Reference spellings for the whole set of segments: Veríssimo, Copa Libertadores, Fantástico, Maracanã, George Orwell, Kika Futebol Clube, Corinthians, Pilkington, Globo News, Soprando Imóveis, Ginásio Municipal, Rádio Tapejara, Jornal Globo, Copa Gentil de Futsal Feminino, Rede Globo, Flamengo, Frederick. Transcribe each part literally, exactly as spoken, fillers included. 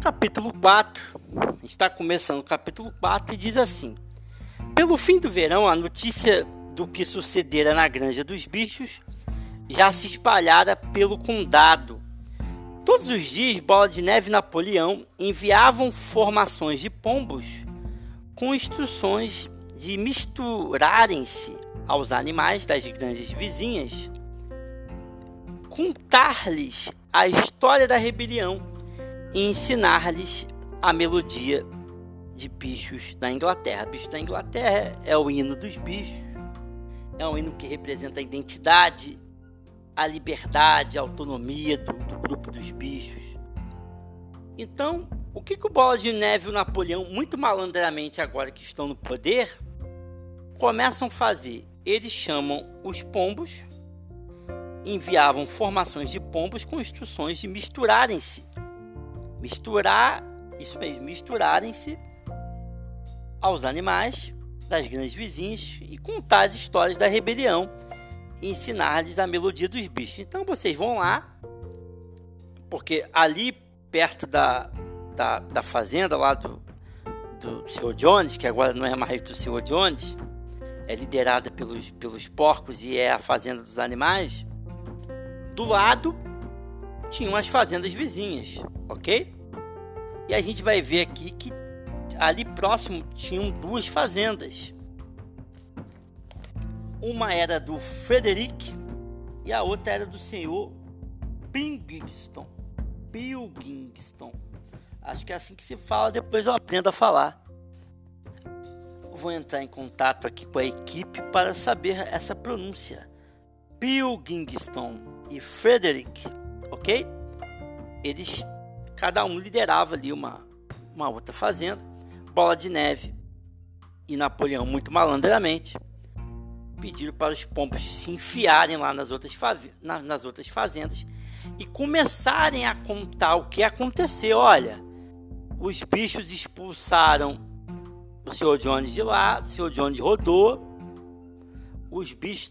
Capítulo quatro. Está começando o capítulo quatro e diz assim: pelo fim do verão, a notícia do que sucedera na granja dos bichos já se espalhara pelo condado. Todos os dias, Bola de Neve e Napoleão enviavam formações de pombos com instruções de misturarem-se aos animais das granjas vizinhas, contar-lhes a história da rebelião e ensinar-lhes a melodia de bichos da Inglaterra. Bichos da Inglaterra é o hino dos bichos, é um hino que representa a identidade, a liberdade, a autonomia do, do grupo dos bichos. Então, o que, que o Bola de Neve e o Napoleão, muito malandramente agora que estão no poder, começam a fazer? Eles chamam os pombos, enviavam formações de pombos com instruções de misturarem-se. Misturar, isso mesmo, misturarem-se aos animais das grandes vizinhas e contar as histórias da rebelião e ensinar-lhes a melodia dos bichos. Então vocês vão lá, porque ali perto da, da, da fazenda lá do, do senhor Jones, que agora não é mais do senhor Jones, é liderada pelos, pelos porcos e é a fazenda dos animais, do lado tinham as fazendas vizinhas, ok? E a gente vai ver aqui que ali próximo tinham duas fazendas. Uma era do Frederick e a outra era do senhor Pilkington. Pilkington. Acho que é assim que se fala, depois eu aprendo a falar. Vou entrar em contato aqui com a equipe para saber essa pronúncia. Pilkington e Frederick, ok? Eles... Cada um liderava ali uma, uma outra fazenda. Bola de Neve e Napoleão, muito malandramente, pediram para os pombos se enfiarem lá nas outras, na, nas outras fazendas e começarem a contar o que aconteceu. Olha, os bichos expulsaram o senhor Jones de lá, o senhor Jones rodou, os bichos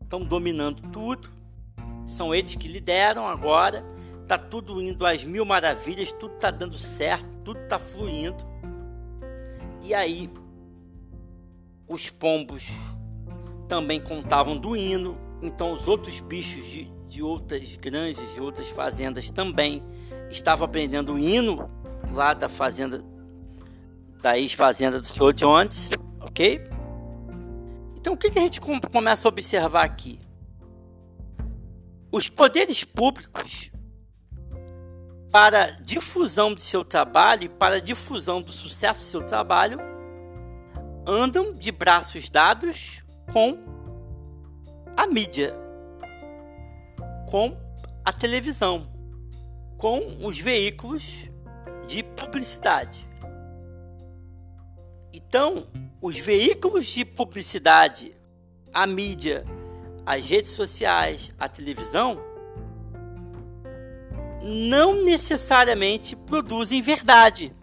estão dominando tudo, são eles que lideram agora. Tá tudo indo às mil maravilhas, tudo tá dando certo, tudo tá fluindo. E aí, os pombos também contavam do hino, então os outros bichos de, de outras granjas, de outras fazendas também estavam aprendendo o hino lá da fazenda, da ex-fazenda do senhor Jones, ok? Então o que, que a gente começa a observar aqui? Os poderes públicos, para difusão do seu trabalho e para difusão do sucesso do seu trabalho, andam de braços dados com a mídia, com a televisão, com os veículos de publicidade. Então, os veículos de publicidade, a mídia, as redes sociais, a televisão, não necessariamente produzem verdade,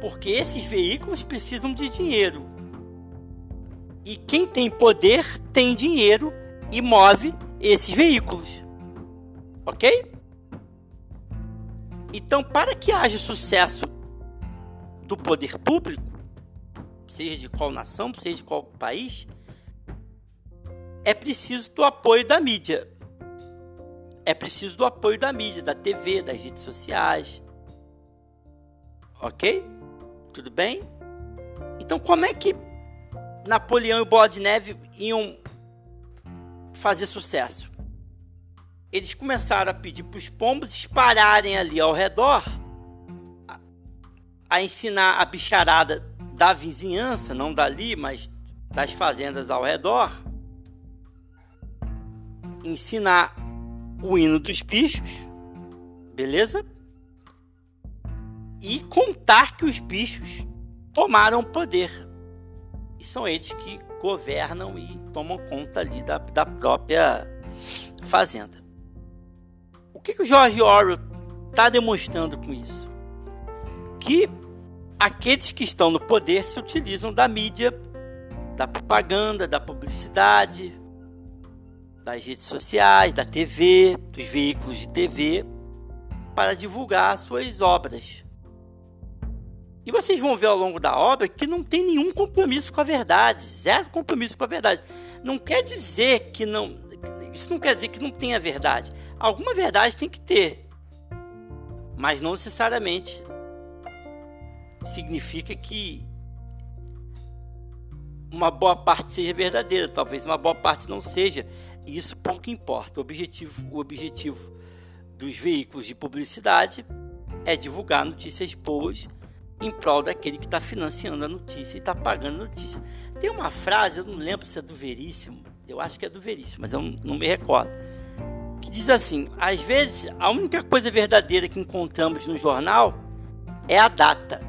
porque esses veículos precisam de dinheiro, e quem tem poder tem dinheiro e move esses veículos, ok? Então, para que haja sucesso do poder público, seja de qual nação, seja de qual país, é preciso do apoio da mídia. É preciso do apoio da mídia, da T V, das redes sociais. Ok? Tudo bem? Então, como é que Napoleão e Bola de Neve iam fazer sucesso? Eles começaram a pedir para os pombos espalharem ali ao redor, a, a ensinar a bicharada da vizinhança, não dali, mas das fazendas ao redor, ensinar o hino dos bichos, beleza? E contar que os bichos tomaram poder. E são eles que governam e tomam conta ali da, da própria fazenda. O que, que o George Orwell está demonstrando com isso? Que aqueles que estão no poder se utilizam da mídia, da propaganda, da publicidade, das redes sociais, da T V, dos veículos de T V, para divulgar suas obras. E vocês vão ver ao longo da obra que não tem nenhum compromisso com a verdade, zero compromisso com a verdade. Não quer dizer que não, isso não quer dizer que não tenha verdade. Alguma verdade tem que ter, mas não necessariamente significa que uma boa parte seja verdadeira, talvez uma boa parte não seja. Isso pouco importa. O objetivo, o objetivo dos veículos de publicidade é divulgar notícias boas em prol daquele que está financiando a notícia e está pagando a notícia. Tem uma frase, eu não lembro se é do Veríssimo, eu acho que é do Veríssimo, mas eu não, não me recordo, que diz assim: às vezes a única coisa verdadeira que encontramos no jornal é a data.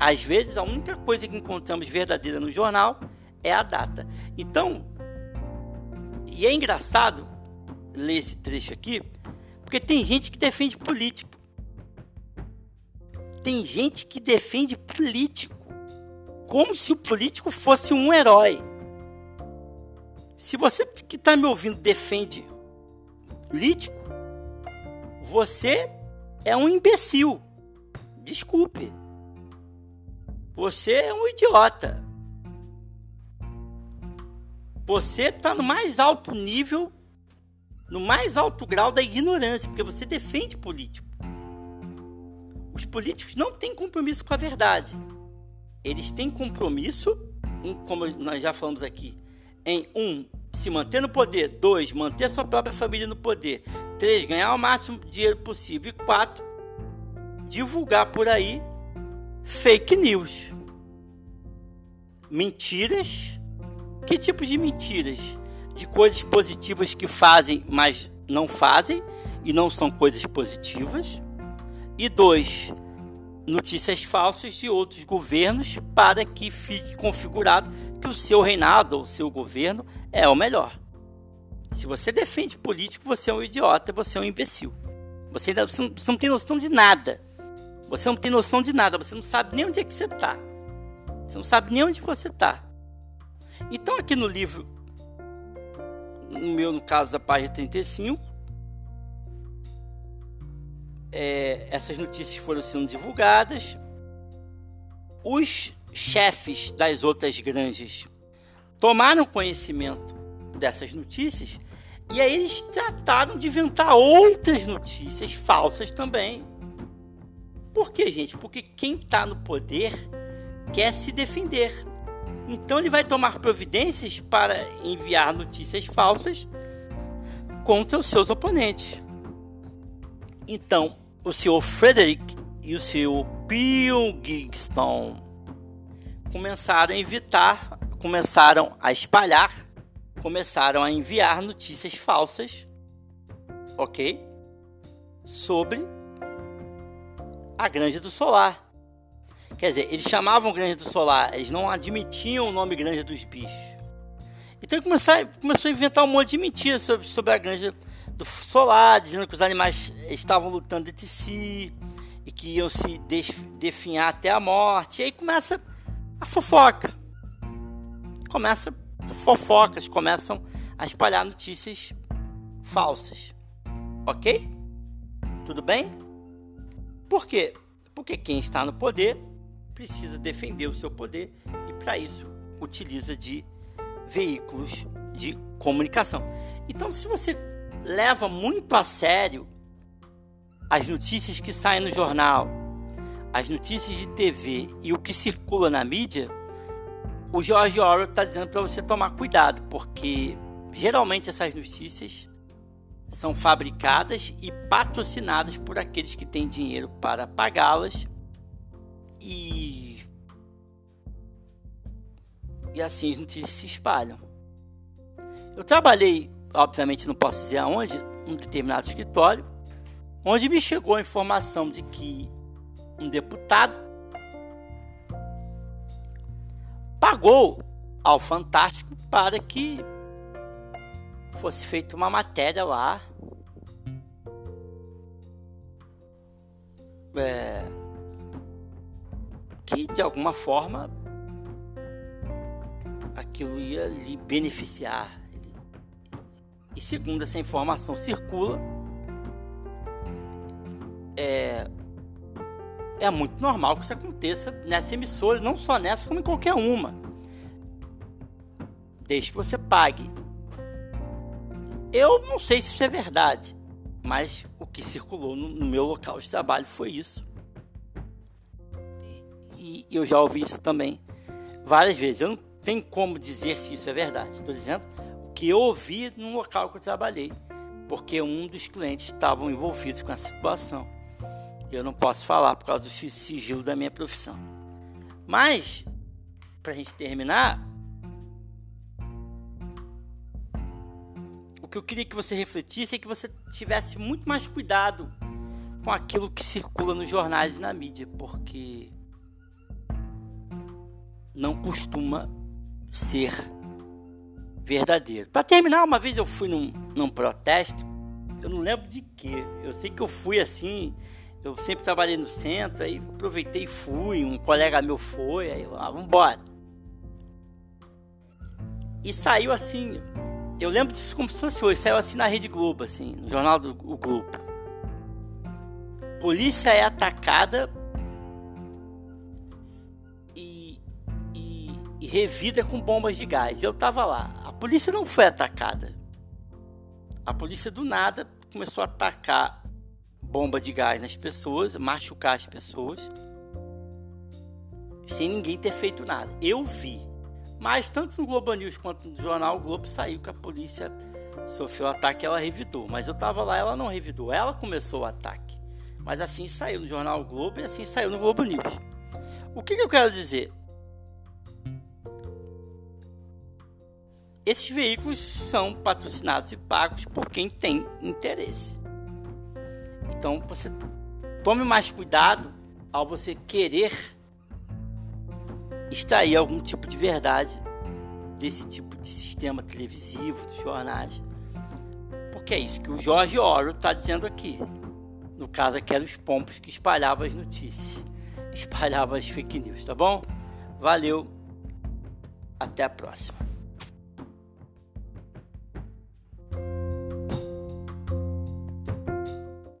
Às vezes a única coisa que encontramos verdadeira no jornal é a data. Então, e é engraçado ler esse trecho aqui, porque tem gente que defende político. Tem gente que defende político, como se o político fosse um herói. Se você que está me ouvindo defende político, você é um imbecil. Desculpe. Você é um idiota. Você está no mais alto nível, no mais alto grau da ignorância, porque você defende político. Os políticos não têm compromisso com a verdade. Eles têm compromisso, em, como nós já falamos aqui, em um, se manter no poder, dois, manter sua própria família no poder, três, ganhar o máximo dinheiro possível, e quatro, divulgar por aí fake news. Mentiras. Que tipos de mentiras? De coisas positivas que fazem, mas não fazem, e não são coisas positivas. E dois, notícias falsas de outros governos para que fique configurado que o seu reinado ou o seu governo é o melhor. Se você defende político, você é um idiota, você é um imbecil. Você, você, não, você não tem noção de nada. Você não tem noção de nada, você não sabe nem onde é que você está. Você não sabe nem onde você está. Então aqui no livro, no meu, no caso da página trinta e cinco, É, essas notícias foram sendo divulgadas. Os chefes das outras granjas tomaram conhecimento dessas notícias e aí eles trataram de inventar outras notícias falsas também. Por quê, gente? Porque quem está no poder quer se defender. Então ele vai tomar providências para enviar notícias falsas contra os seus oponentes. Então, o senhor Frederick e o senhor Pilkington começaram a evitar, começaram a espalhar, começaram a enviar notícias falsas, ok? Sobre a Granja do Solar. Quer dizer, eles chamavam Granja do Solar, eles não admitiam o nome Granja dos Bichos. Então, ele começou, começou a inventar um monte de mentiras sobre, sobre a Granja do Solar, dizendo que os animais estavam lutando entre si e que iam se definhar até a morte. E aí começa a fofoca. Começa fofocas, começam a espalhar notícias falsas. Ok? Tudo bem? Por quê? Porque quem está no poder precisa defender o seu poder e para isso utiliza de veículos de comunicação. Então, se você leva muito a sério as notícias que saem no jornal, as notícias de T V e o que circula na mídia, o George Orwell está dizendo para você tomar cuidado, porque geralmente essas notícias são fabricadas e patrocinadas por aqueles que têm dinheiro para pagá-las e, e assim as notícias se espalham. Eu trabalhei, obviamente não posso dizer aonde, um determinado escritório, onde me chegou a informação de que um deputado pagou ao Fantástico para que fosse feita uma matéria lá, é, que de alguma forma aquilo ia lhe beneficiar. E segundo essa informação circula, é, é muito normal que isso aconteça nessa emissora, não só nessa, como em qualquer uma, desde que você pague. Eu não sei se isso é verdade, mas o que circulou no, no meu local de trabalho foi isso. E, e eu já ouvi isso também várias vezes. Eu não tenho como dizer se isso é verdade. Por exemplo, o que eu ouvi no local que eu trabalhei, porque um dos clientes estavam envolvidos com a situação. Eu não posso falar por causa do sigilo da minha profissão. Mas, para a gente terminar, o que eu queria que você refletisse é que você tivesse muito mais cuidado com aquilo que circula nos jornais e na mídia, porque não costuma ser verdadeiro. Para terminar, uma vez eu fui num, num protesto, eu não lembro de quê, eu sei que eu fui assim, eu sempre trabalhei no centro, aí aproveitei e fui, um colega meu foi, aí lá, ah, vamos embora. E saiu assim... Eu lembro disso como se fosse hoje, saiu assim na Rede Globo, assim, no Jornal do o Globo. Polícia é atacada e, e, e revida com bombas de gás. Eu tava lá. A polícia não foi atacada. A polícia do nada começou a atacar bomba de gás nas pessoas, machucar as pessoas, sem ninguém ter feito nada. Eu vi. Mas tanto no Globo News quanto no jornal Globo saiu que a polícia sofreu ataque e ela revidou. Mas eu tava lá, ela não revidou, ela começou o ataque. Mas assim saiu no jornal Globo e assim saiu no Globo News. O que, que eu quero dizer? Esses veículos são patrocinados e pagos por quem tem interesse. Então você tome mais cuidado ao você querer extrair algum tipo de verdade desse tipo de sistema televisivo, dos jornais, porque é isso que o George Orwell está dizendo aqui. No caso aqui eram os pompos que espalhavam as notícias, espalhavam as fake news, tá bom? Valeu, até a próxima.